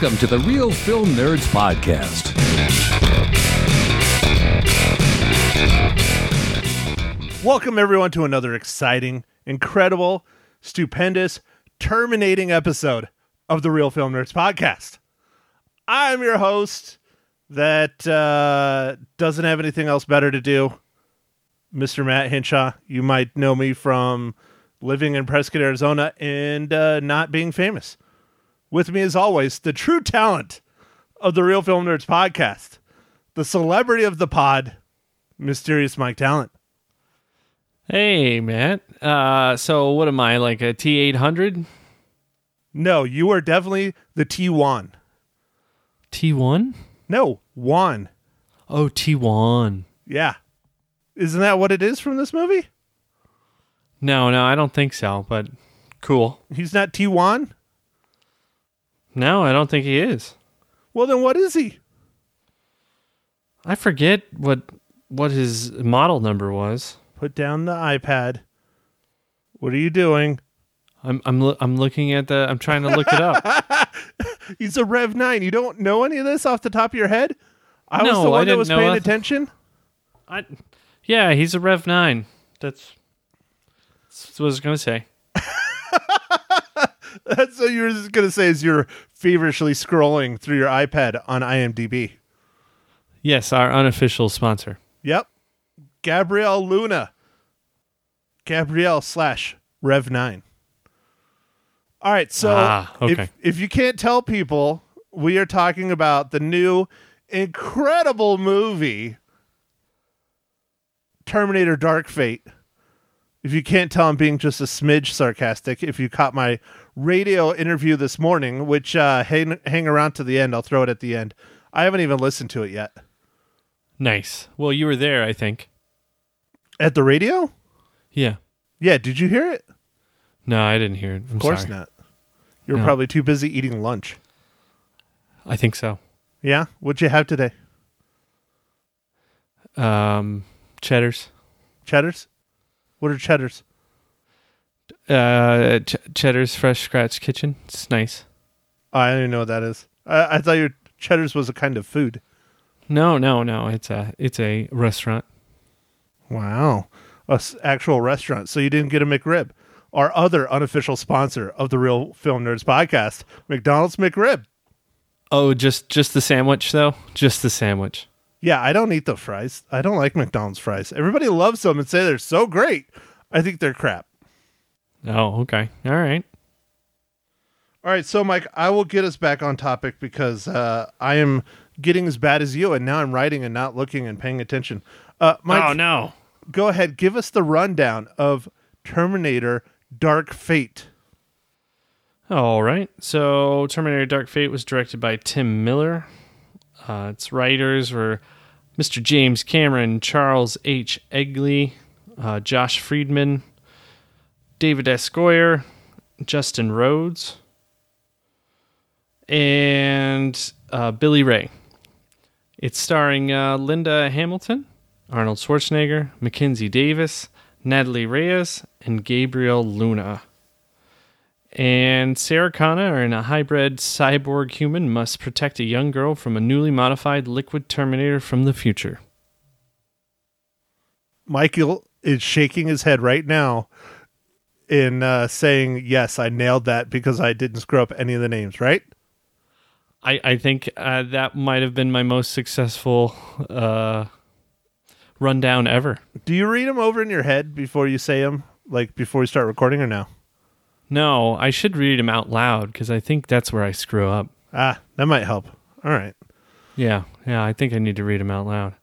Welcome to the Real Film Nerds Podcast. Welcome, everyone, to another exciting, incredible, stupendous, terminating episode of the Real Film Nerds Podcast. I'm your host that doesn't have anything else better to do, Mr. Matt Hinshaw. You might know me from living in Prescott, Arizona, and not being famous. With me, as always, the true talent of the Real Film Nerds Podcast, the celebrity of the pod, Mysterious Mike Talent. Hey, Matt. So what am I, like a T-800? No, you are definitely the T-1. T-1? No, Juan. Oh, T-1. Yeah. Isn't that what it is from this movie? No, I don't think so, but cool. He's not T-1? No, I don't think he is. Well, then what is he? I forget what his model number was. Put down the iPad. What are you doing? I'm looking at the... I'm trying to look it up. He's a Rev 9. You don't know any of this off the top of your head? I was the one that was paying attention. Yeah, he's a Rev 9. That's what I was going to say. That's what you were just going to say as you're feverishly scrolling through your iPad on IMDb. Yes, our unofficial sponsor. Yep. Gabriel Luna. Gabriel / Rev 9. All right, so okay. If you can't tell people, we are talking about the new incredible movie, Terminator Dark Fate. If you can't tell, I'm being just a smidge sarcastic. If you caught my radio interview this morning, which hang around to the end, I'll throw it at the end. I haven't even listened to it yet. Nice. Well, you were there, I think. At the radio? Yeah. Yeah, did you hear it? No, I didn't hear it. Of course not. You were probably too busy eating lunch. I think so. Yeah? What'd you have today? Cheddar's. Cheddar's? What are Cheddar's? Cheddar's Fresh Scratch Kitchen. It's nice. Oh, I didn't know what that is. I thought your Cheddar's was a kind of food. No. It's a restaurant. Wow. An actual restaurant. So you didn't get a McRib. Our other unofficial sponsor of the Real Film Nerds Podcast, McDonald's McRib. Oh, just the sandwich, though? Just the sandwich. Yeah, I don't eat the fries. I don't like McDonald's fries. Everybody loves them and say they're so great. I think they're crap. Oh, okay. All right, so Mike, I will get us back on topic because I am getting as bad as you, and now I'm writing and not looking and paying attention. Mike, oh, no. Go ahead. Give us the rundown of Terminator Dark Fate. All right. So Terminator Dark Fate was directed by Tim Miller. Its writers were Mr. James Cameron, Charles H. Egley, Josh Friedman, David S. Goyer, Justin Rhodes, and Billy Ray. It's starring Linda Hamilton, Arnold Schwarzenegger, Mackenzie Davis, Natalie Reyes, and Gabriel Luna. And Sarah Connor and a hybrid cyborg human must protect a young girl from a newly modified liquid Terminator from the future. Michael is shaking his head right now in saying, yes, I nailed that because I didn't screw up any of the names, right? I think that might have been my most successful rundown ever. Do you read them over in your head before you say them, like before we start recording or no? No, I should read them out loud because I think that's where I screw up. Ah, that might help. All right. Yeah, I think I need to read them out loud.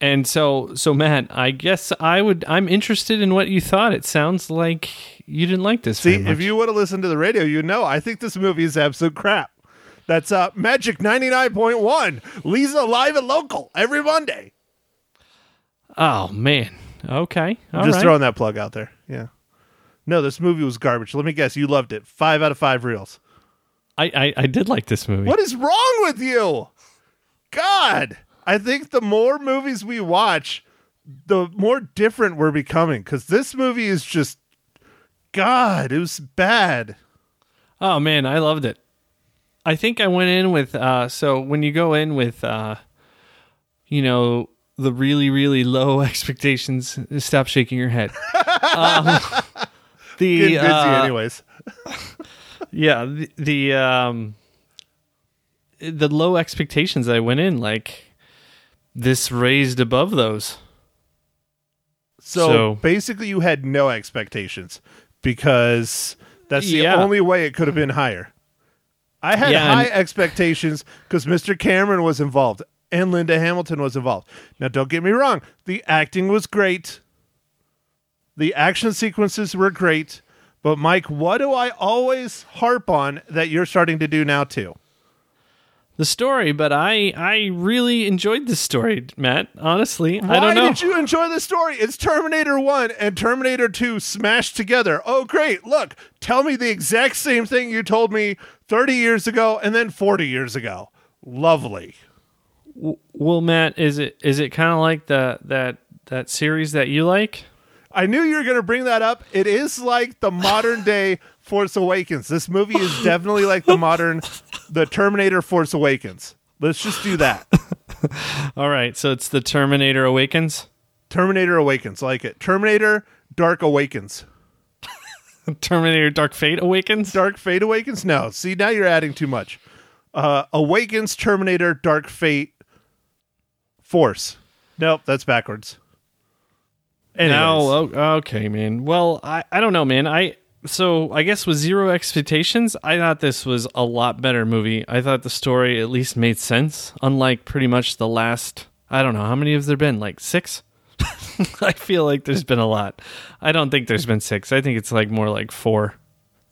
And so Matt, I guess I'm interested in what you thought. It sounds like you didn't like this. See, if you would have listened to the radio, you know I think this movie is absolute crap. That's Magic 99.1. Lisa live and local every Monday. Oh, man. Okay. I'm just throwing that plug out there. Yeah. No, this movie was garbage. Let me guess. You loved it. 5 out of 5 reels. I did like this movie. What is wrong with you? God, I think the more movies we watch, the more different we're becoming. Because this movie is just, God, it was bad. Oh, man, I loved it. I think I went in with, so when you go in with, you know, the really, really low expectations, stop shaking your head. Getting busy anyways. Yeah. The low expectations I went in, like, this raised above those. So basically you had no expectations because that's the only way it could have been higher. I had high expectations because Mr. Cameron was involved and Linda Hamilton was involved. Now, don't get me wrong. The acting was great. The action sequences were great. But, Mike, what do I always harp on that you're starting to do now, too? The story, but I really enjoyed this story, Matt. Honestly, I don't know. Why did you enjoy the story? It's Terminator 1 and Terminator 2 smashed together. Oh, great. Look, tell me the exact same thing you told me 30 years ago and then 40 years ago. Lovely. Well, Matt, is it kind of like that series that you like? I knew you were going to bring that up. It is like the modern day Force Awakens. This movie is definitely like the Terminator Force Awakens. Let's just do that. All right. So it's the Terminator Awakens. Terminator Awakens. Like it. Terminator Dark Awakens. Terminator Dark Fate Awakens. Dark Fate Awakens. No. See, now you're adding too much. Awakens Terminator Dark Fate Force. Nope. That's backwards. Anyways. No, okay, man. Well, I don't know, man. So I guess with zero expectations, I thought this was a lot better movie. I thought the story at least made sense, unlike pretty much the last, I don't know, how many have there been? Like 6? I feel like there's been a lot. I don't think there's been 6. I think it's like more like 3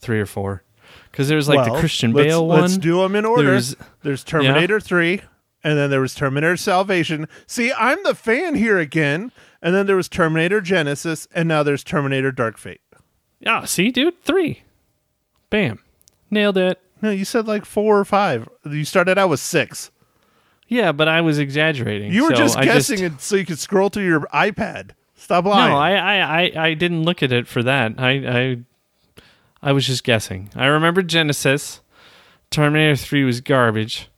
or 4. Because there's like the Christian Bale one. Let's do them in order. There's Terminator 3, and then there was Terminator Salvation. See, I'm the fan here again. And then there was Terminator Genesis, and now there's Terminator Dark Fate. Yeah, see, dude? 3. Bam. Nailed it. No, you said like 4 or 5. You started out with 6. Yeah, but I was exaggerating. You were just guessing it so you could scroll through your iPad. Stop lying. No, I didn't look at it for that. I was just guessing. I remember Genesis. Terminator 3 was garbage.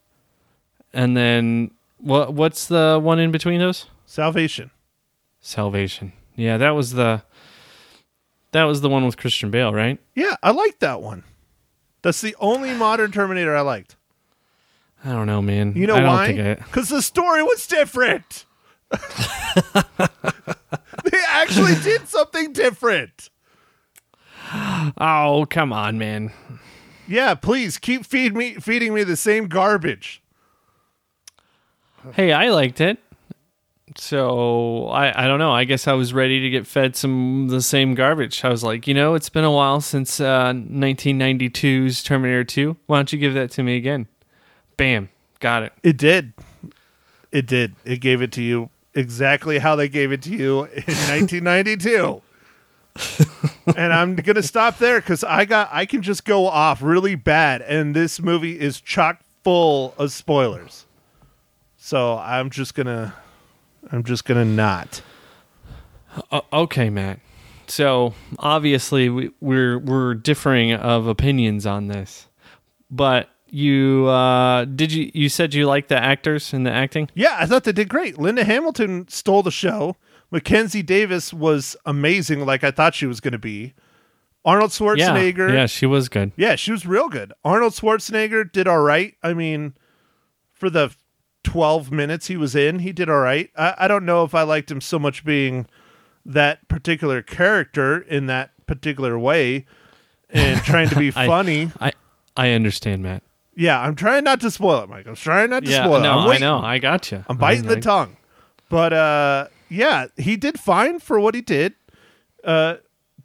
And then, what's the one in between those? Salvation. Yeah, that was the one with Christian Bale, right? Yeah, I liked that one. That's the only modern Terminator I liked. I don't know, man. You know why? Because the story was different. They actually did something different. Oh, come on, man. Yeah, please keep feeding me the same garbage. Hey, I liked it. So I don't know. I guess I was ready to get fed the same garbage. I was like, you know, it's been a while since 1992's Terminator 2. Why don't you give that to me again? Bam. Got it. It did. It did. It gave it to you exactly how they gave it to you in 1992. And I'm going to stop there because I can just go off really bad. And this movie is chock full of spoilers. So I'm just gonna not. Okay, Matt. So obviously we're differing of opinions on this, but you said you liked the actors and the acting? Yeah, I thought they did great. Linda Hamilton stole the show. Mackenzie Davis was amazing, like I thought she was going to be. Arnold Schwarzenegger. Yeah, she was good. Yeah, she was real good. Arnold Schwarzenegger did all right. I mean, for the 12 minutes he was in, he did all right. I don't know if I liked him so much being that particular character in that particular way and trying to be funny. I understand, Matt. Yeah, I'm trying not to spoil it, Mike. I'm trying not to spoil it. I know. I got you. I'm biting the tongue. But yeah, he did fine for what he did.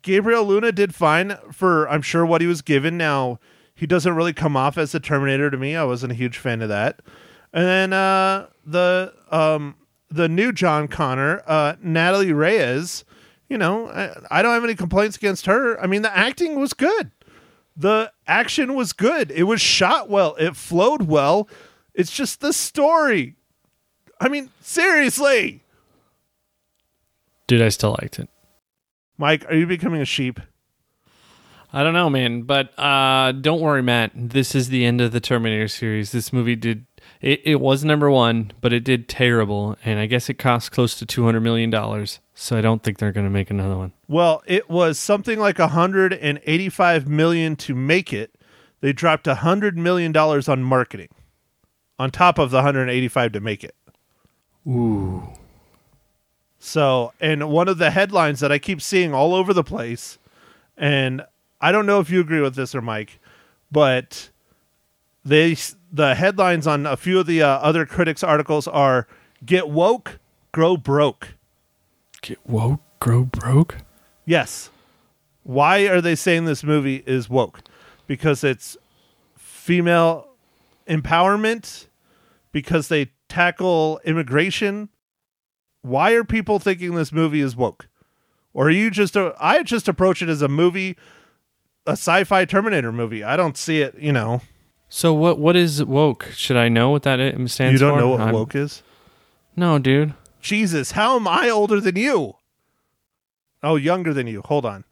Gabriel Luna did fine for, I'm sure, what he was given. Now, he doesn't really come off as a Terminator to me. I wasn't a huge fan of that. And then the new John Connor, Natalie Reyes, you know, I don't have any complaints against her. I mean, the acting was good. The action was good. It was shot well. It flowed well. It's just the story. I mean, seriously. Dude, I still liked it. Mike, are you becoming a sheep? I don't know, man. But don't worry, Matt. This is the end of the Terminator series. This movie did... It was number one, but it did terrible, and I guess it cost close to $200 million, so I don't think they're going to make another one. Well, it was something like $185 million to make it. They dropped $100 million on marketing, on top of the $185 to make it. Ooh. So, and one of the headlines that I keep seeing all over the place, and I don't know if you agree with this or Mike, but the headlines on a few of the other critics' articles are "Get woke, grow broke." Get woke, grow broke? Yes. Why are they saying this movie is woke? Because it's female empowerment, because they tackle immigration. Why are people thinking this movie is woke? Or are you just I just approach it as a movie, a sci-fi Terminator movie. I don't see it, you know. So what is woke? Should I know what that stands for? You don't know what woke is? No, dude. Jesus, how am I older than you? Oh, younger than you. Hold on.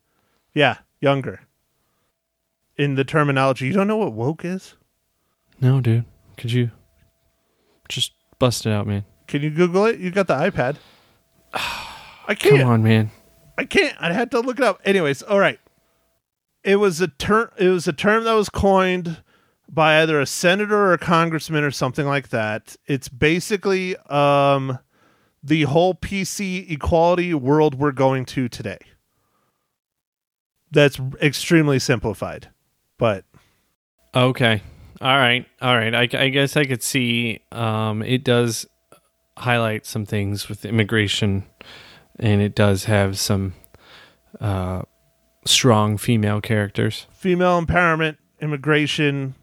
Yeah, younger. In the terminology, you don't know what woke is? No, dude. Could you just bust it out, man? Can you Google it? You got the iPad. I can't. Come on, man. I can't. I had to look it up. Anyways, all right. It was a term that was coined by either a senator or a congressman or something like that. It's basically the whole PC equality world we're going to today. That's extremely simplified, but okay. All right. I guess I could see it does highlight some things with immigration, and it does have some strong female characters. Female empowerment, immigration,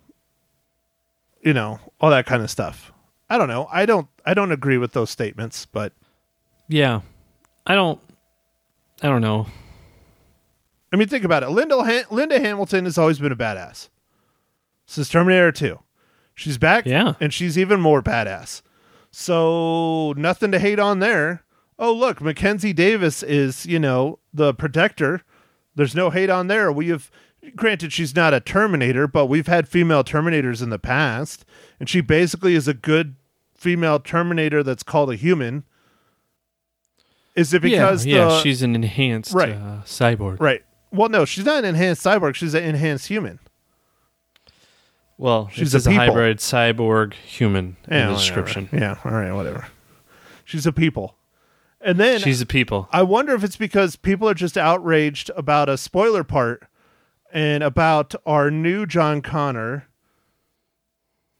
you know, all that kind of stuff. I don't know. I don't agree with those statements, but yeah, I don't know. I mean, think about it. Linda Hamilton has always been a badass since Terminator 2. She's back, yeah, and she's even more badass. So nothing to hate on there. Oh, look, Mackenzie Davis is, you know, the protector. There's no hate on there. Granted, she's not a Terminator, but we've had female Terminators in the past, and she basically is a good female Terminator that's called a human. Is it because... Yeah, she's an enhanced cyborg. Right. Well, no, she's not an enhanced cyborg. She's an enhanced human. Well, she's a hybrid cyborg human in the description. Yeah, all right, whatever. She's a people. And then... She's a people. I wonder if it's because people are just outraged about a spoiler part and about our new John Connor,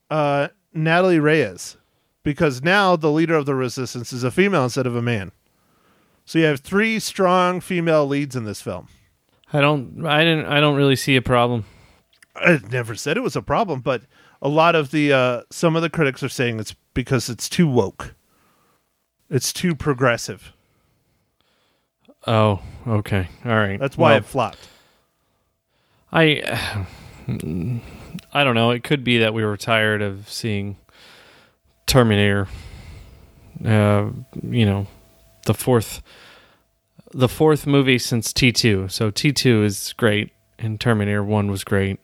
Natalie Reyes, because now the leader of the resistance is a female instead of a man. So you have three strong female leads in this film. I don't really see a problem. I never said it was a problem, but a lot of the some of the critics are saying it's because it's too woke. It's too progressive. Oh, okay. All right. That's why it flopped. I don't know. It could be that we were tired of seeing Terminator. You know, the fourth movie since T2. So T2 is great, and Terminator 1 was great.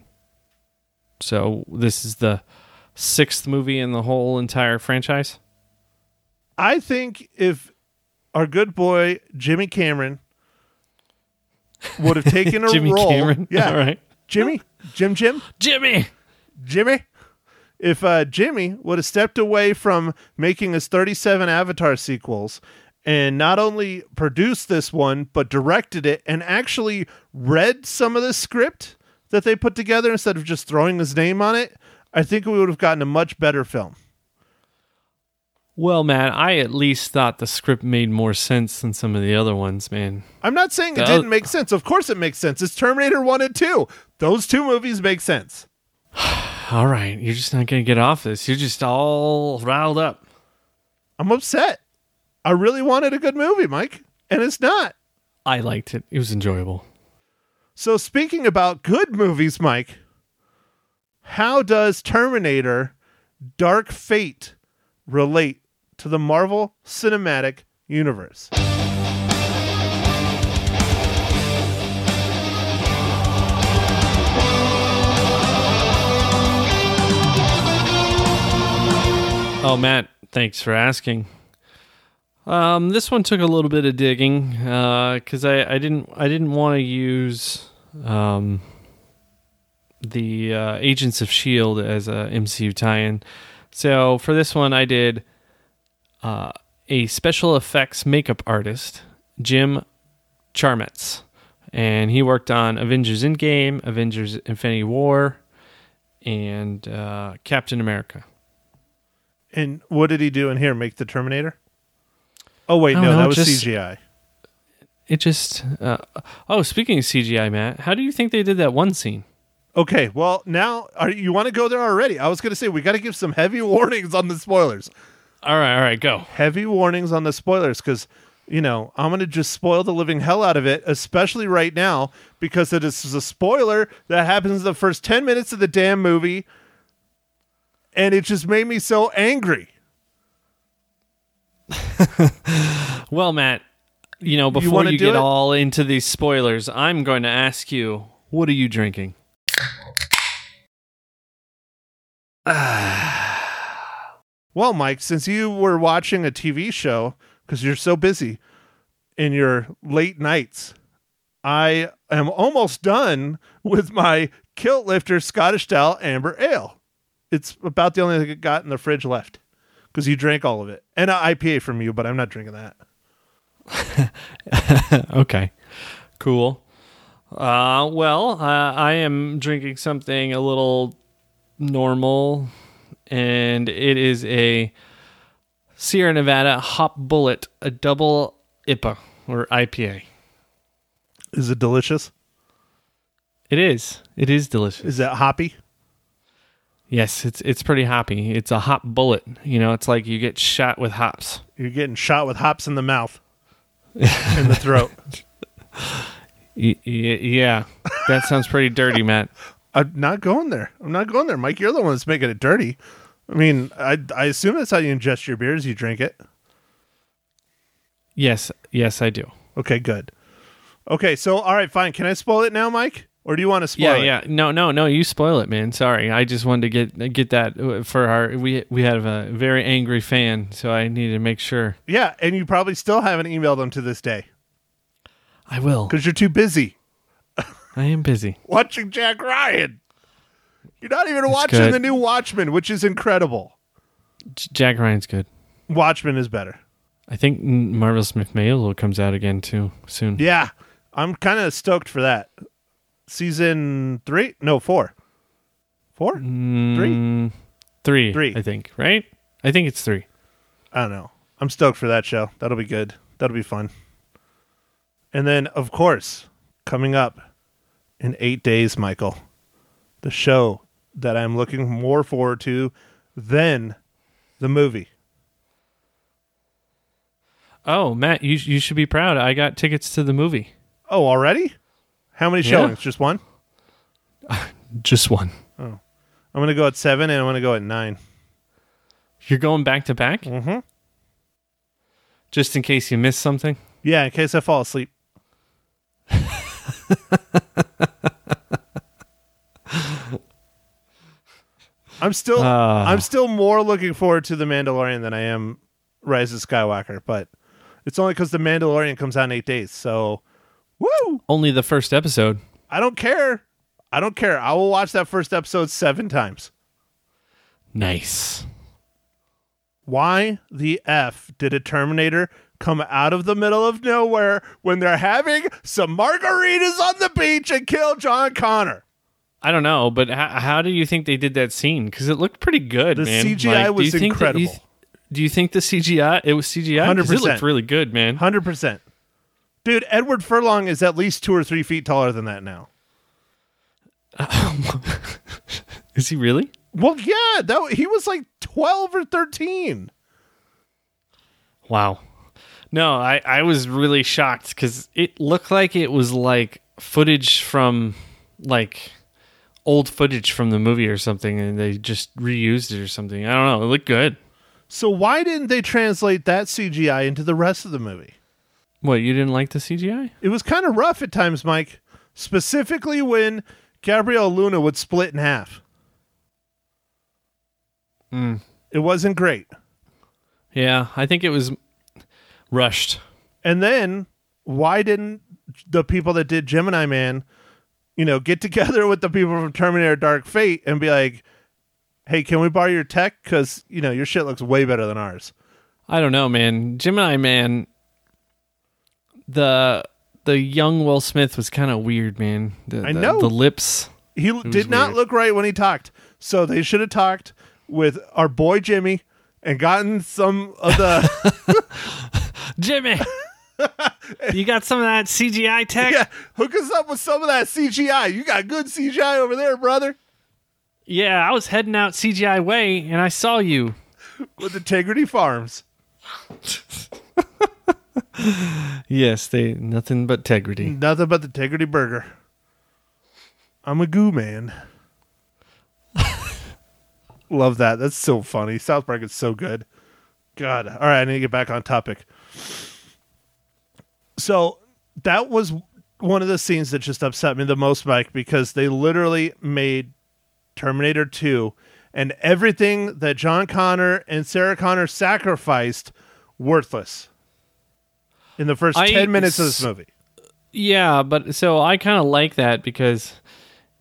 So this is the sixth movie in the whole entire franchise. I think if our good boy Jimmy Cameron would have taken a Jimmy role. Cameron. Yeah. All right. Jimmy. If Jimmy would have stepped away from making his 37 Avatar sequels and not only produced this one, but directed it and actually read some of the script that they put together instead of just throwing his name on it, I think we would have gotten a much better film. Well, man, I at least thought the script made more sense than some of the other ones, man. I'm not saying it didn't make sense. Of course it makes sense. It's Terminator 1 and 2. Those two movies make sense. All right. You're just not going to get off this. You're just all riled up. I'm upset. I really wanted a good movie, Mike, and it's not. I liked it. It was enjoyable. So speaking about good movies, Mike, how does Terminator Dark Fate relate to the Marvel Cinematic Universe? Oh, Matt, thanks for asking. This one took a little bit of digging because I didn't want to use the Agents of S.H.I.E.L.D. as a MCU tie-in. So for this one, I did a special effects makeup artist, Jim Charmetz, and he worked on Avengers Endgame, Avengers Infinity War, and Captain America. And what did he do in here? Make the Terminator? Oh, wait, no, that was CGI. It just... oh, speaking of CGI, Matt, how do you think they did that one scene? Okay, well, now, you want to go there already? I was going to say, we got to give some heavy warnings on the spoilers. All right, go. Heavy warnings on the spoilers, because, I'm going to just spoil the living hell out of it, especially right now, because this is a spoiler that happens in the first 10 minutes of the damn movie, and it just made me so angry. Well, Matt, before you get all into these spoilers, I'm going to ask you, what are you drinking? Well, Mike, since you were watching a TV show, because you're so busy in your late nights, I am almost done with my Kilt Lifter Scottish style amber ale. It's about the only thing I got in the fridge left. Because you drank all of it. And an IPA from you, but I'm not drinking that. Okay. Cool. I am drinking something a little normal. And it is a Sierra Nevada Hop Bullet, a double IPA or IPA. Is it delicious? It is. It is delicious. Is that hoppy? Yes, it's pretty hoppy. It's a hop bullet. It's like you get shot with hops. You're getting shot with hops in the mouth, in the throat. Yeah, that sounds pretty dirty, Matt. I'm not going there, Mike. You're the one that's making it dirty. I mean, I assume that's how you ingest your beer, is you drink it. Yes, I do. Okay, good. Okay, so all right, fine. Can I spoil it now, Mike? Or do you want to spoil it? Yeah. No, you spoil it, man. Sorry. I just wanted to get that for our... We have a very angry fan, so I needed to make sure. Yeah, and you probably still haven't emailed them to this day. I will. Because you're too busy. I am busy. Watching Jack Ryan. You're not even watching the new Watchmen, which is incredible. Jack Ryan's good. Watchmen is better. I think Marvelous McMahon comes out again, too, soon. Yeah. I'm kind of stoked for that. Season 3? No, 4. 4? 3? 3, I think, right? I think it's 3. I don't know. I'm stoked for that show. That'll be good. That'll be fun. And then, of course, coming up in 8 days, Michael, the show that I'm looking more forward to than the movie. Oh, Matt, you should be proud. I got tickets to the movie. Oh, already? How many showings? Yeah. Just one? Just one. Oh. I'm going to go at 7 and I'm going to go at 9. You're going back to back? Mm-hmm. Just in case you miss something? Yeah, in case I fall asleep. I'm still more looking forward to The Mandalorian than I am Rise of Skywalker, but it's only because The Mandalorian comes out in 8 days, so... Woo! Only the first episode. I don't care. I will watch that first episode 7 times. Nice. Why the F did a Terminator come out of the middle of nowhere when they're having some margaritas on the beach and kill John Connor? I don't know, but how do you think they did that scene? Because it looked pretty good, man. The CGI was incredible. Do you think the CGI... It was CGI? 100%. It looked really good, man. 100%. Dude, Edward Furlong is at least 2 or 3 feet taller than that now. Is he really? Well, yeah, he was like 12 or 13. Wow. No, I was really shocked because it looked like it was like footage from like old footage from the movie or something, and they just reused it or something. I don't know. It looked good. So why didn't they translate that CGI into the rest of the movie? What, you didn't like the CGI? It was kind of rough at times, Mike. Specifically when Gabriel Luna would split in half. It wasn't great. Yeah, I think it was rushed. And then why didn't the people that did Gemini Man, you know, get together with the people from Terminator Dark Fate and be like, hey, can we borrow your tech? Because, you know, your shit looks way better than ours. I don't know, man. Gemini Man, the young Will Smith was kind of weird, man. I know. The lips. He did not look right when he talked. So they should have talked with our boy Jimmy and gotten some of the... Jimmy! You got some of that CGI tech? Yeah, hook us up with some of that CGI. You got good CGI over there, brother. Yeah, I was heading out CGI way, and I saw you. With Integrity Farms. Yes, they nothing but Integrity. Nothing but the Integrity Burger. I'm a goo man. Love that. That's so funny. South Park is so good. God. All right, I need to get back on topic. So that was one of the scenes that just upset me the most, Mike, because they literally made Terminator 2 and everything that John Connor and Sarah Connor sacrificed worthless in the first 10 minutes of this movie. Yeah, but so I kind of like that because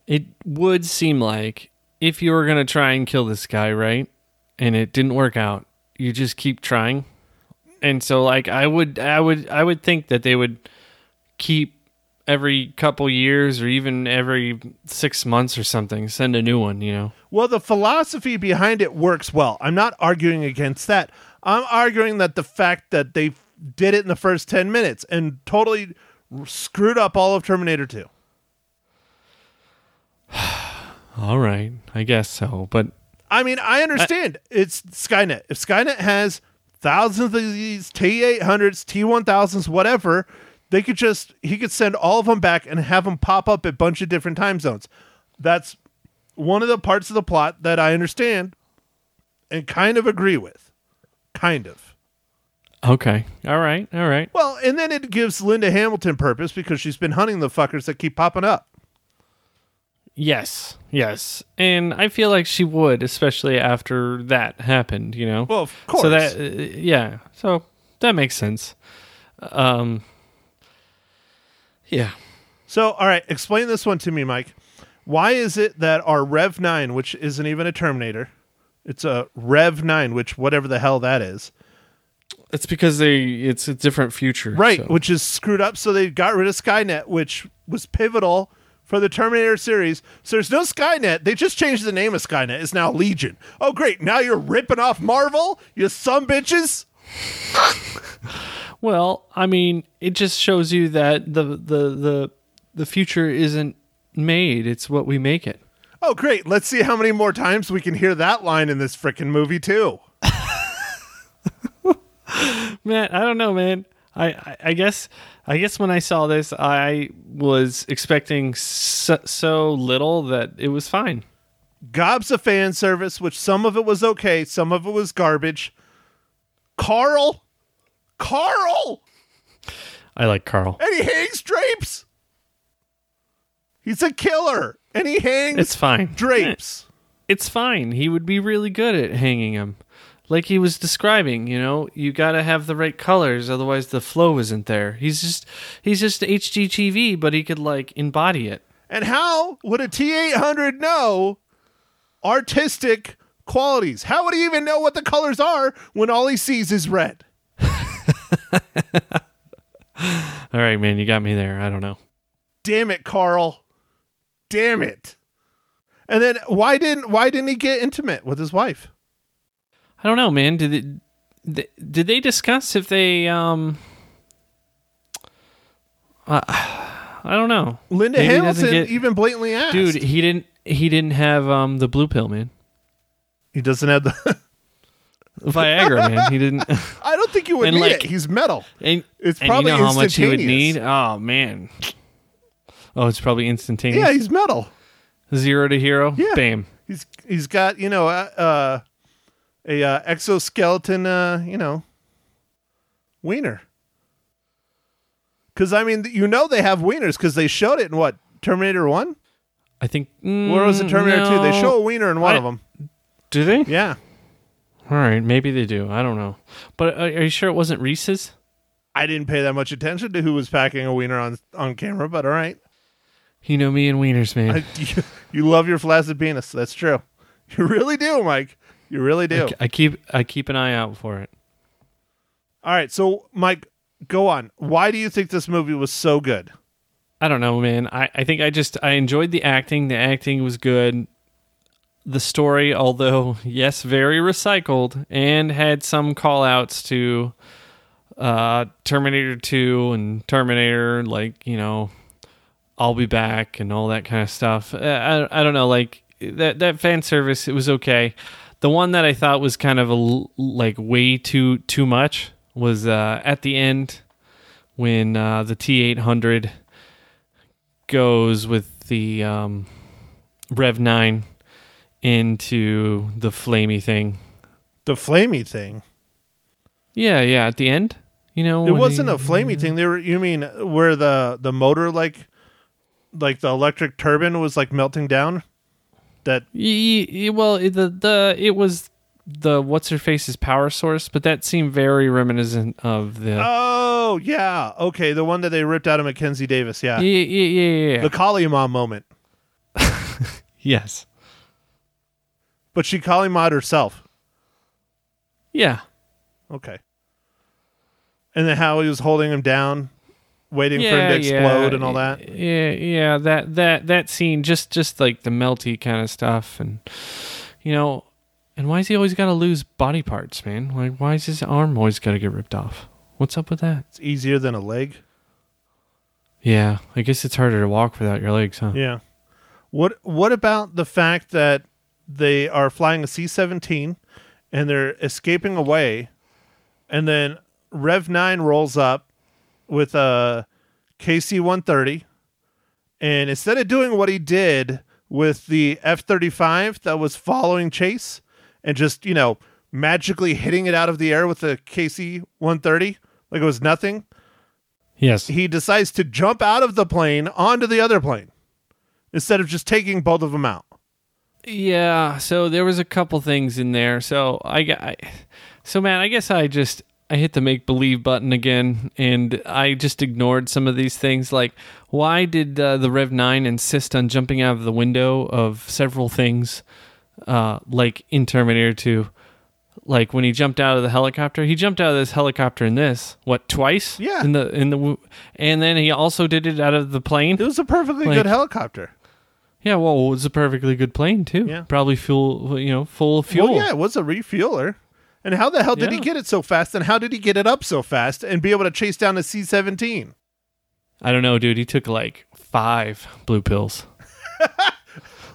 it would seem like if you were going to try and kill this guy, right, and it didn't work out, you just keep trying. And so, like, I would think that they would keep every couple years or even every 6 months or something, send a new one, you know? Well, the philosophy behind it works well. I'm not arguing against that. I'm arguing that the fact that they did it in the first 10 minutes and totally screwed up all of Terminator 2. All right. I guess so, but... I mean, I understand. It's Skynet. If Skynet has... thousands of these T-800s, T-1000s, whatever, they could just, he could send all of them back and have them pop up at a bunch of different time zones. That's one of the parts of the plot that I understand and kind of agree with. Kind of. Okay. All right. All right. Well, and then it gives Linda Hamilton purpose because she's been hunting the fuckers that keep popping up. Yes, yes. And I feel like she would, especially after that happened, you know? Well, of course. So that, yeah. So that makes sense. Yeah. So, all right. Explain this one to me, Mike. Why is it that our Rev 9, which isn't even a Terminator, it's a Rev 9, which whatever the hell that is. It's because it's a different future. Right, so. Which is screwed up. So they got rid of Skynet, which was pivotal for the Terminator series. So there's no Skynet. They just changed the name of Skynet. It's now Legion. Oh, great. Now you're ripping off Marvel, you sumbitches. Well, I mean, it just shows you that the future isn't made. It's what we make it. Oh, great. Let's see how many more times we can hear that line in this frickin' movie, too. Man, I don't know, man. I guess when I saw this, I was expecting so little that it was fine. Gobs of fan service, which some of it was okay, some of it was garbage. Carl! I like Carl. And he hangs drapes! He's a killer! And he hangs it's fine. Drapes! It's fine. He would be really good at hanging them. Like he was describing, you know, you gotta have the right colors, otherwise the flow isn't there. He's just HGTV, but he could like embody it. And how would a T-800 know artistic qualities? How would he even know what the colors are when all he sees is red? All right, man, you got me there. I don't know. Damn it, Carl. Damn it. And then why didn't he get intimate with his wife? I don't know, man. Did they discuss if they? I don't know. Linda maybe Hamilton even blatantly asked. Dude, he didn't have the blue pill, man. He doesn't have the Viagra, man. He didn't. I don't think you would need it. He's metal. And, it's probably and you know how much he would need. Oh man. Oh, it's probably instantaneous. Yeah, he's metal. Zero to hero. Yeah. Bam. He's got you know. A exoskeleton, you know, wiener. Because, I mean, you know they have wieners because they showed it in what, Terminator 1? I think... Or was it Terminator 2? They show a wiener in one of them. Do they? Yeah. All right, maybe they do. I don't know. But are you sure it wasn't Reese's? I didn't pay that much attention to who was packing a wiener on camera, but all right. You know me and wieners, man. You love your flaccid penis. That's true. You really do, Mike. You really do. I keep an eye out for it. All right, so Mike, go on. Why do you think this movie was so good? I don't know, man. I think I enjoyed the acting. The acting was good. The story, although, yes, very recycled, and had some call-outs to Terminator 2 and Terminator, like, you know, I'll be back and all that kind of stuff. I don't know, like, that fan service, it was okay. The one that I thought was kind of, way too much was at the end when the T-800 goes with the Rev 9 into the flamey thing. The flamey thing? Yeah, at the end. You know, it wasn't a flamey thing. They were, you mean where the motor like the electric turbine was like melting down? That it was the what's her face's power source, but that seemed very reminiscent of the Oh, yeah. Okay, the one that they ripped out of Mackenzie Davis, yeah. Yeah. The Kali-Ma moment. Yes. But she Kali-Ma'd herself. Yeah. Okay. And then how he was holding him down, waiting for him to explode and all that. Yeah. That scene, just like the melty kind of stuff, and you know, and why is he always got to lose body parts, man? Like, why is his arm always got to get ripped off? What's up with that? It's easier than a leg. Yeah, I guess it's harder to walk without your legs, huh? Yeah. What about the fact that they are flying a C-17 and they're escaping away, and then Rev 9 rolls up with a KC-130, and instead of doing what he did with the F-35 that was following chase and just, you know, magically hitting it out of the air with the KC-130 like it was nothing. Yes. He decides to jump out of the plane onto the other plane instead of just taking both of them out. Yeah, so there was a couple things in there. So I hit the make believe button again, and I just ignored some of these things. Like, why did the Rev 9 insist on jumping out of the window of several things, like in Terminator 2? Like when he jumped out of the helicopter, he jumped out of this helicopter in this twice? Yeah, in the and then he also did it out of the plane. It was a perfectly good helicopter. Yeah, well, it was a perfectly good plane, too. Yeah. Probably full of fuel. Well, yeah, it was a refueler. And how the hell did he get it so fast, and how did he get it up so fast and be able to chase down a C-17? I don't know, dude. He took, 5 blue pills.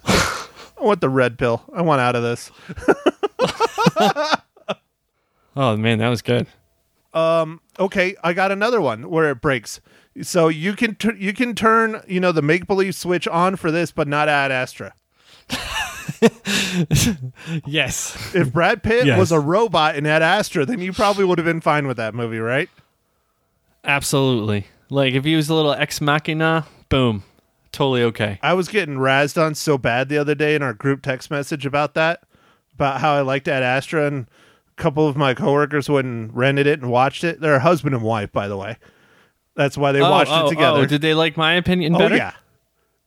I want the red pill. I want out of this. Oh, man, that was good. Okay, I got another one where it breaks. So you can turn, the make-believe switch on for this, but not Ad Astra. Yes. If Brad Pitt was a robot in Ad Astra, then you probably would have been fine with that movie, right? Absolutely. Like, if he was a little ex machina, boom. Totally okay. I was getting razzed on so bad the other day in our group text message about that, about how I liked Ad Astra, and a couple of my coworkers went and rented it and watched it. They're a husband and wife, by the way. That's why they watched it together. Oh, did they like my opinion better? Oh, yeah.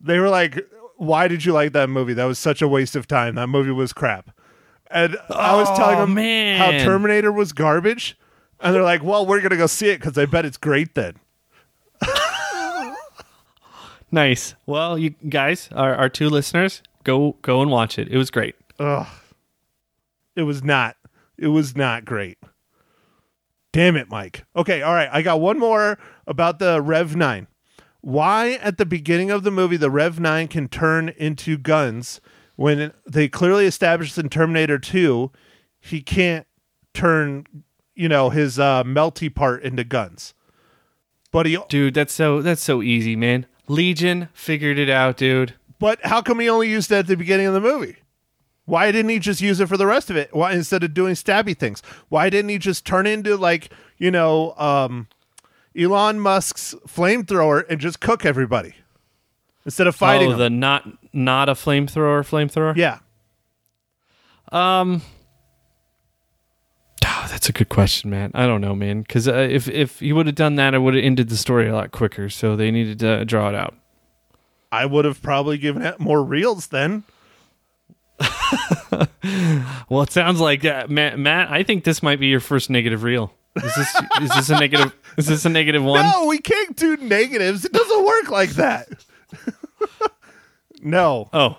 They were like, why did you like that movie? That was such a waste of time. That movie was crap. And I was telling them how Terminator was garbage. And they're like, well, we're going to go see it because I bet it's great then. Nice. Well, you guys, our two listeners, go and watch it. It was great. Ugh. It was not great. Damn it, Mike. Okay, all right. I got one more about the Rev 9. Why at the beginning of the movie the Rev 9 can turn into guns when they clearly established in Terminator 2 he can't turn, his melty part into guns. But dude, that's so easy, man. Legion figured it out, dude. But how come he only used that at the beginning of the movie? Why didn't he just use it for the rest of it? Why, instead of doing stabby things? Why didn't he just turn into Elon Musk's flamethrower and just cook everybody instead of fighting? Oh, the them. not a flamethrower. Yeah. That's a good question, man. I don't know, man. Because if he would have done that, I would have ended the story a lot quicker. So they needed to draw it out. I would have probably given it more reels then. Well, it sounds like Matt. I think this might be your first negative reel. Is this a negative? Is this a negative one? No, we can't do negatives. It doesn't work like that. No. Oh,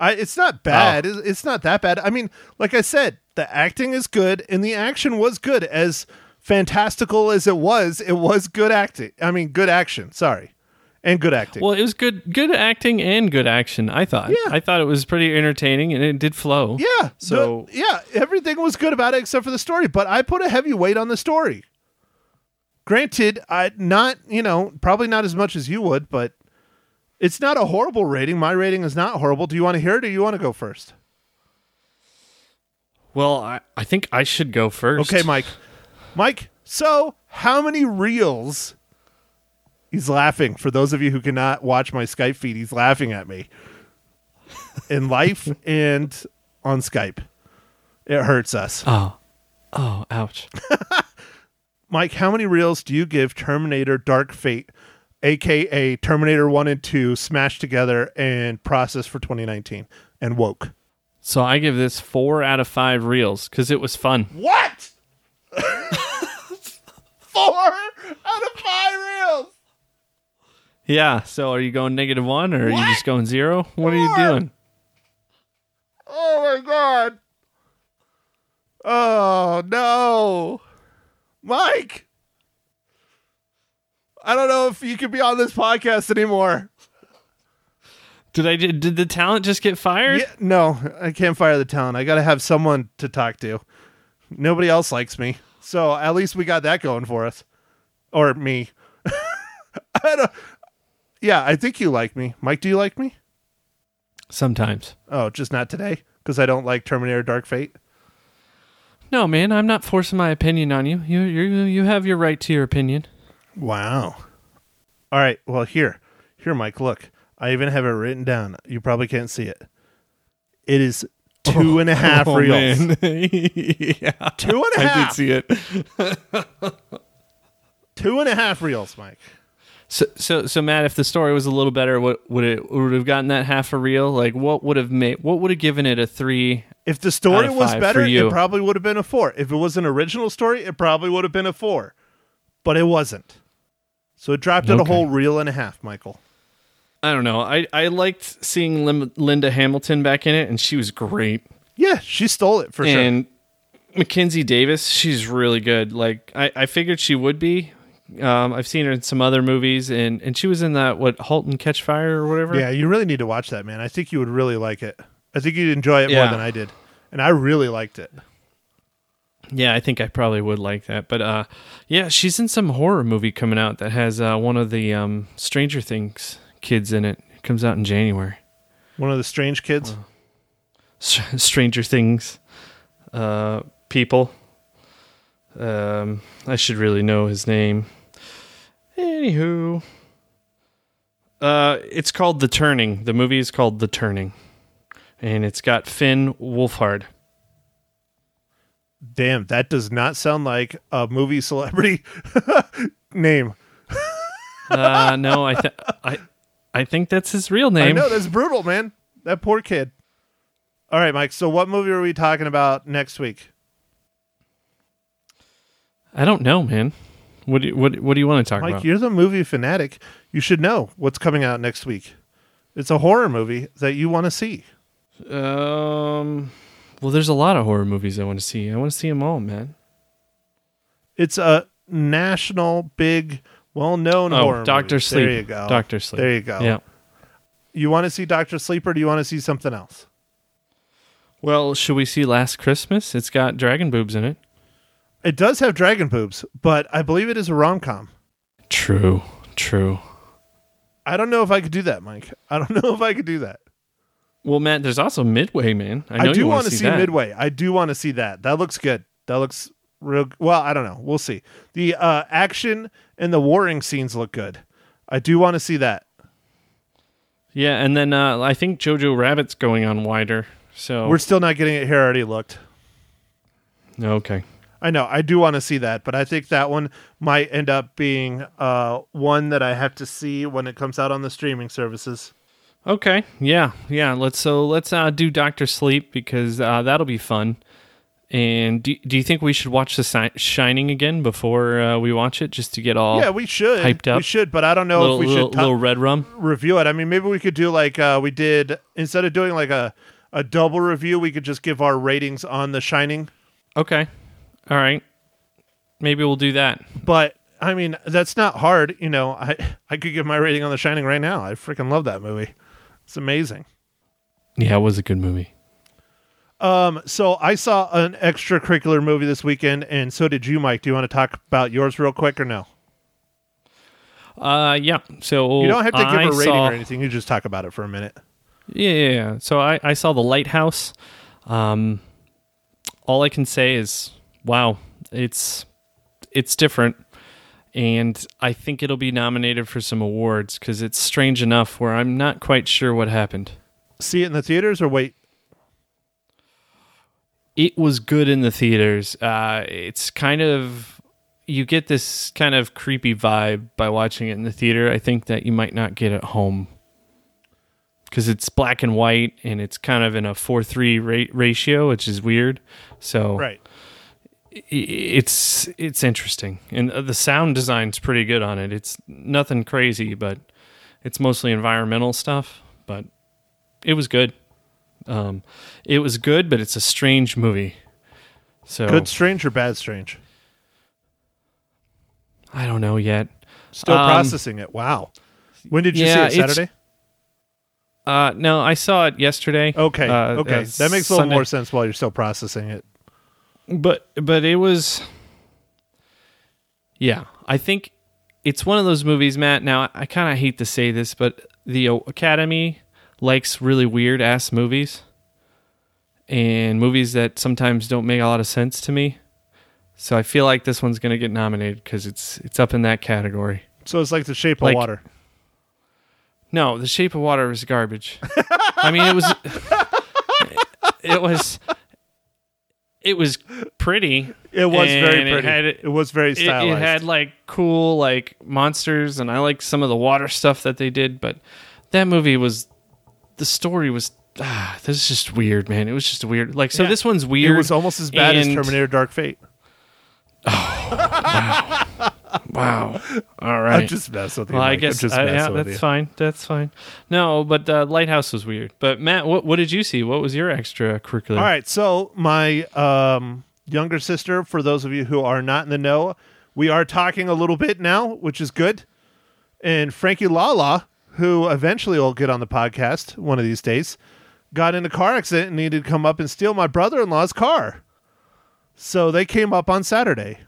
it's not bad. Oh. It's not that bad. I mean, like I said, the acting is good and the action was good. As fantastical as it was good acting. I mean, good action. Sorry. And good acting. Well, it was good acting and good action, I thought. Yeah. I thought it was pretty entertaining and it did flow. Yeah. So yeah, everything was good about it except for the story, but I put a heavy weight on the story. Granted, probably not as much as you would, but it's not a horrible rating. My rating is not horrible. Do you want to hear it or do you want to go first? Well, I think I should go first. Okay, Mike. Mike, so how many reels... He's laughing. For those of you who cannot watch my Skype feed, he's laughing at me in life and on Skype. It hurts us. Oh, ouch. Mike, how many reels do you give Terminator Dark Fate, a.k.a. Terminator 1 and 2 smashed together and processed for 2019 and woke? So I give this 4 out of 5 reels because it was fun. What? 4 out of 5 reels? Yeah, so are you going -1 or are you just going 0? What are you doing? Oh my god. Oh no. Mike. I don't know if you can be on this podcast anymore. Did the talent just get fired? Yeah, no, I can't fire the talent. I got to have someone to talk to. Nobody else likes me. So at least we got that going for us. Or me. Yeah, I think you like me. Mike, do you like me? Sometimes. Oh, just not today? Because I don't like Terminator Dark Fate? No, man, I'm not forcing my opinion on you. You have your right to your opinion. Wow. All right, well, here, Mike, look. I even have it written down. You probably can't see it. It is 2.5 reels. Yeah. 2.5. I did see it. 2.5 reels, Mike. So Matt, if the story was a little better, what would have gotten that half a reel? Like, what would have given it a 3? If the story was better, it probably would have been a 4. If it was an original story, it probably would have been a 4, but it wasn't. So it dropped it a whole reel and a half, Michael. I don't know. I liked seeing Linda Hamilton back in it, and she was great. Yeah, she stole it for sure. And Mackenzie Davis, she's really good. Like I figured she would be. I've seen her in some other movies, and she was in that *Halt and Catch Fire* or whatever. Yeah, you really need to watch that, man. I think you would really like it. I think you'd enjoy it more than I did, and I really liked it. Yeah, I think I probably would like that. But yeah, she's in some horror movie coming out that has one of the *Stranger Things* kids in it. It comes out in January. One of the strange kids. *Stranger Things* people. I should really know his name. Anywho, it's called The Turning. The movie is called The Turning, and it's got Finn Wolfhard. Damn, that does not sound like a movie celebrity name. No, I think that's his real name. I know, that's brutal, man. That poor kid. All right, Mike. So, what movie are we talking about next week? I don't know, man. What do you want to talk about? Mike, you're the movie fanatic. You should know what's coming out next week. It's a horror movie that you want to see. Well, there's a lot of horror movies I want to see. I want to see them all, man. It's a national, big, well-known horror movie. Dr. Sleep. There you go. Dr. Sleep. There you go. Yeah. You want to see Dr. Sleep or do you want to see something else? Well, should we see Last Christmas? It's got dragon boobs in it. It does have dragon boobs, but I believe it is a rom-com. True. I don't know if I could do that, Mike. Well, Matt, there's also Midway, man. I do want to see Midway. I do want to see that. That looks good. That looks real. Well, I don't know. We'll see. The action and the warring scenes look good. I do want to see that. Yeah, and then I think Jojo Rabbit's going on wider. So we're still not getting it here. I already looked. Okay. I know. I do want to see that, but I think that one might end up being one that I have to see when it comes out on the streaming services. Okay. Yeah. Let's do Dr. Sleep because that'll be fun. And do you think we should watch The Shining again before we watch it, just to get all hyped up? We should, but I don't know if we should little red rum review it. I mean, maybe we could do like we did, instead of doing like a double review, we could just give our ratings on The Shining. Okay, all right, maybe we'll do that. But I mean, that's not hard. You know, I could give my rating on The Shining right now. I freaking love that movie. It's amazing. Yeah, it was a good movie. So I saw an extracurricular movie this weekend, and so did you, Mike. Do you want to talk about yours real quick or no? Yeah. So you don't have to give a rating or anything. You just talk about it for a minute. Yeah. So I saw The Lighthouse. All I can say is, wow, it's different. And I think it'll be nominated for some awards because it's strange enough where I'm not quite sure what happened. See it in the theaters or wait? It was good in the theaters. It's kind of, you get this kind of creepy vibe by watching it in the theater. I think that you might not get at home because it's black and white and it's kind of in a 4:3 ratio, which is weird. So right. It's interesting. And the sound design's pretty good on it. It's nothing crazy, but it's mostly environmental stuff, but it was good. It was good, but it's a strange movie. So good strange or bad strange? I don't know yet. Still processing it. Wow. When did you see it? Saturday? No, I saw it yesterday. Okay. Okay. That makes a little more sense while you're still processing it. But it was, yeah, I think it's one of those movies, Matt. Now I kind of hate to say this, but the Academy likes really weird ass movies and movies that sometimes don't make a lot of sense to me. So I feel like this one's going to get nominated because it's up in that category. So it's like The Shape of Water. No, The Shape of Water was garbage. I mean, it was pretty. It was very pretty. It was very stylized. It had like cool, like monsters. And I like some of the water stuff that they did, but that movie was, the story was, this is just weird, man. It was just weird. Like, so this one's weird. It was almost as bad as Terminator Dark Fate. Oh, wow. All right. I'm just messing with you. Well, I guess, that's fine. That's fine. No, but Lighthouse was weird. But Matt, what did you see? What was your extracurricular? All right. So my younger sister, for those of you who are not in the know, we are talking a little bit now, which is good. And Frankie Lala, who eventually will get on the podcast one of these days, got in a car accident and needed to come up and steal my brother-in-law's car. So they came up on Saturday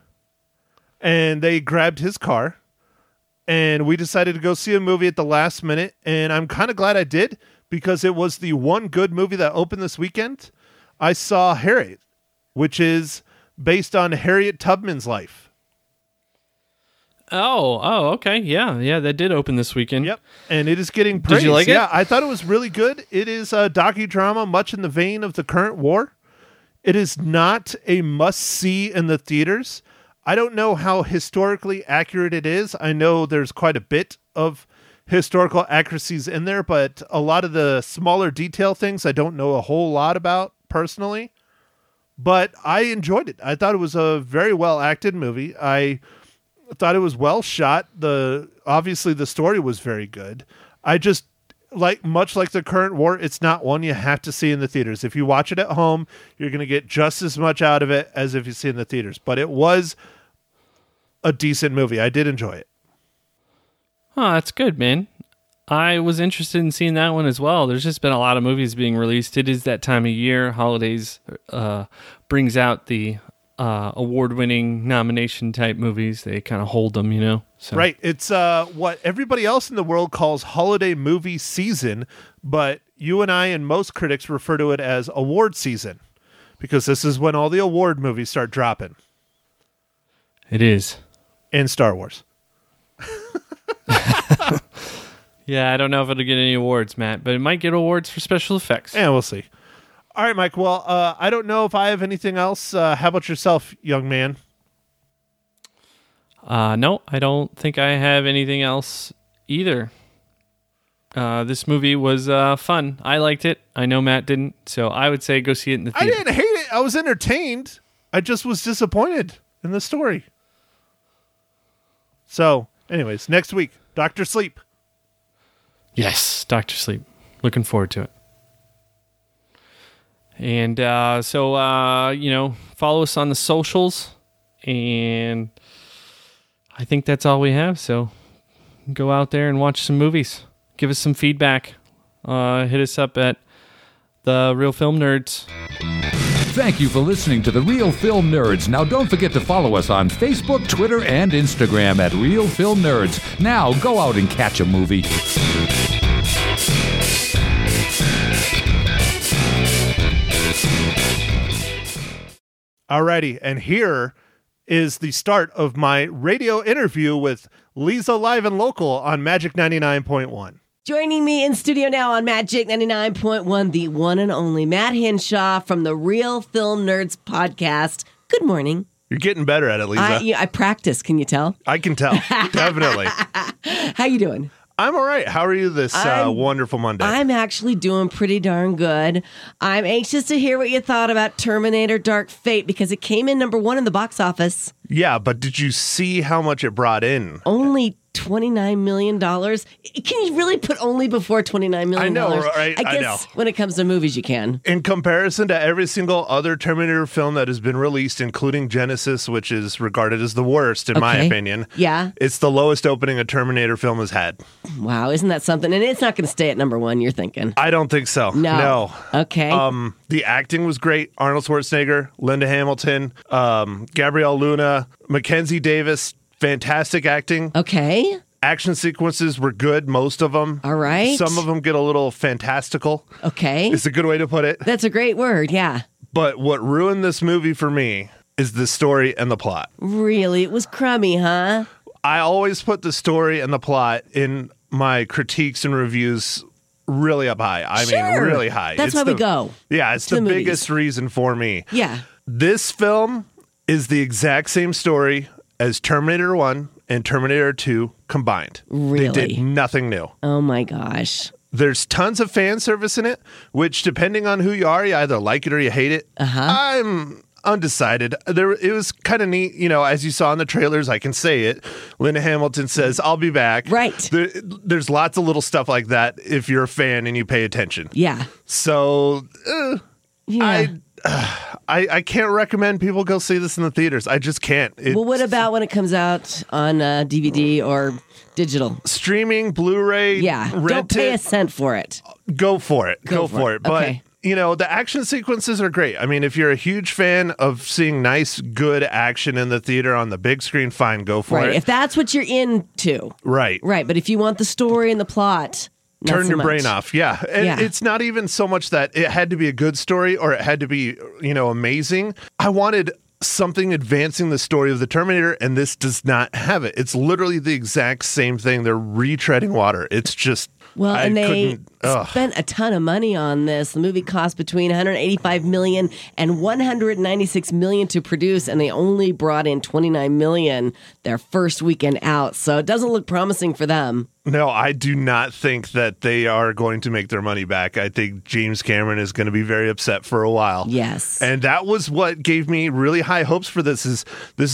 and they grabbed his car and we decided to go see a movie at the last minute. And I'm kind of glad I did because it was the one good movie that opened this weekend. I saw Harriet, which is based on Harriet Tubman's life. Oh, okay. Yeah, that did open this weekend. Yep. And it is getting praised. Did you like it? Yeah, I thought it was really good. It is a docudrama much in the vein of The Current War. It is not a must-see in the theaters. I don't know how historically accurate it is. I know there's quite a bit of historical accuracies in there, but a lot of the smaller detail things I don't know a whole lot about personally. But I enjoyed it. I thought it was a very well-acted movie. I thought it was well shot. Obviously the story was very good. I just much like The Current War, it's not one you have to see in the theaters. If you watch it at home, you're going to get just as much out of it as if you see it in the theaters, but it was a decent movie. I did enjoy it. Oh, that's good, man. I was interested in seeing that one as well. There's just been a lot of movies being released. It is that time of year. Holidays brings out the award-winning nomination type movies. They kind of hold them, you know? So. Right. It's what everybody else in the world calls holiday movie season, but you and I and most critics refer to it as award season because this is when all the award movies start dropping. It is. And Star Wars. Yeah, I don't know if it'll get any awards, Matt, but it might get awards for special effects. Yeah, we'll see. All right, Mike. Well, I don't know if I have anything else. How about yourself, young man? No, I don't think I have anything else either. This movie was fun. I liked it. I know Matt didn't, so I would say go see it in the theater. I didn't hate it. I was entertained. I just was disappointed in the story. So, anyways, next week, Dr. Sleep. Yes, Dr. Sleep. Looking forward to it. And follow us on the socials. And I think that's all we have. So go out there and watch some movies. Give us some feedback. Hit us up at The Real Film Nerds. Thank you for listening to The Real Film Nerds. Now, don't forget to follow us on Facebook, Twitter, and Instagram at Real Film Nerds. Now, go out and catch a movie. Alrighty, and here is the start of my radio interview with Lisa Live and Local on Magic 99.1. Joining me in studio now on Magic 99.1, the one and only Matt Hinshaw from the Real Film Nerds Podcast. Good morning. You're getting better at it, Lisa. I practice, can you tell? I can tell, definitely. How you doing? I'm all right. How are you this wonderful Monday? I'm actually doing pretty darn good. I'm anxious to hear what you thought about Terminator Dark Fate because it came in number 1 in the box office. Yeah, but did you see how much it brought in? Only $29 million. Can you really put only before $29 million? I know, right? I guess I know. When it comes to movies, you can. In comparison to every single other Terminator film that has been released, including Genesis, which is regarded as the worst, in my opinion. Yeah. It's the lowest opening a Terminator film has had. Wow, isn't that something? And it's not going to stay at number 1, you're thinking. I don't think so. No. Okay. The acting was great. Arnold Schwarzenegger, Linda Hamilton, Gabriel Luna, Mackenzie Davis. Fantastic acting. Okay. Action sequences were good, most of them. All right. Some of them get a little fantastical. Okay. It's a good way to put it. That's a great word, yeah. But what ruined this movie for me is the story and the plot. Really? It was crummy, huh? I always put the story and the plot in my critiques and reviews really up high. I mean, really high. That's why we go. Yeah, it's the biggest reason for me. Yeah. This film is the exact same story as Terminator 1 and Terminator 2 combined. Really? They did nothing new. Oh my gosh. There's tons of fan service in it, which depending on who you are, you either like it or you hate it. Uh-huh. I'm undecided. It was kind of neat. You know, as you saw in the trailers, I can say it. Linda Hamilton says, I'll be back. Right. There's lots of little stuff like that if you're a fan and you pay attention. Yeah. So, I can't recommend people go see this in the theaters. I just can't. Well, what about when it comes out on DVD or digital? Streaming, Blu-ray, rent. Don't pay a cent for it. Go for it. Go for it. But, the action sequences are great. I mean, if you're a huge fan of seeing nice, good action in the theater on the big screen, fine, go for it. If that's what you're into. Right. Right, but if you want the story and the plot... Turn your brain off. Yeah. And it's not even so much that it had to be a good story or it had to be, amazing. I wanted something advancing the story of the Terminator, and this does not have it. It's literally the exact same thing. They're retreading water. It's just... Well, and they spent a ton of money on this. The movie cost between $185 million and $196 million to produce, and they only brought in $29 million their first weekend out. So it doesn't look promising for them. No, I do not think that they are going to make their money back. I think James Cameron is going to be very upset for a while. Yes. And that was what gave me really high hopes for this. This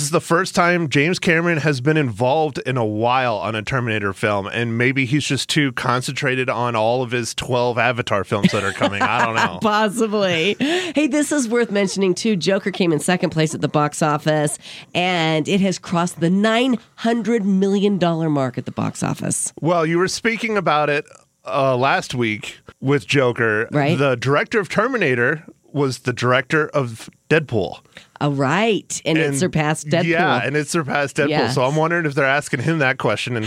is the first time James Cameron has been involved in a while on a Terminator film, and maybe he's just too concentrated on all of his 12 Avatar films that are coming. I don't know. Possibly. Hey, this is worth mentioning, too. Joker came in second place at the box office, and it has crossed the $900 million mark at the box office. Well, you were speaking about it last week with Joker. Right. The director of Terminator was the director of Deadpool. Oh, right. And it surpassed Deadpool. Yeah, and it surpassed Deadpool. Yeah. So I'm wondering if they're asking him that question in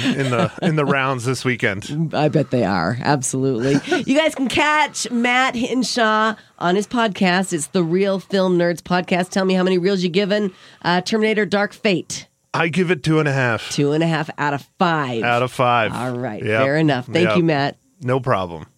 the rounds this weekend. I bet they are. Absolutely. You guys can catch Matt Hinshaw on his podcast. It's the Real Film Nerds Podcast. Tell me how many reels you given Terminator Dark Fate. I give it 2.5. 2.5 out of 5. All right. Yep. Fair enough. Thank you, Matt. No problem.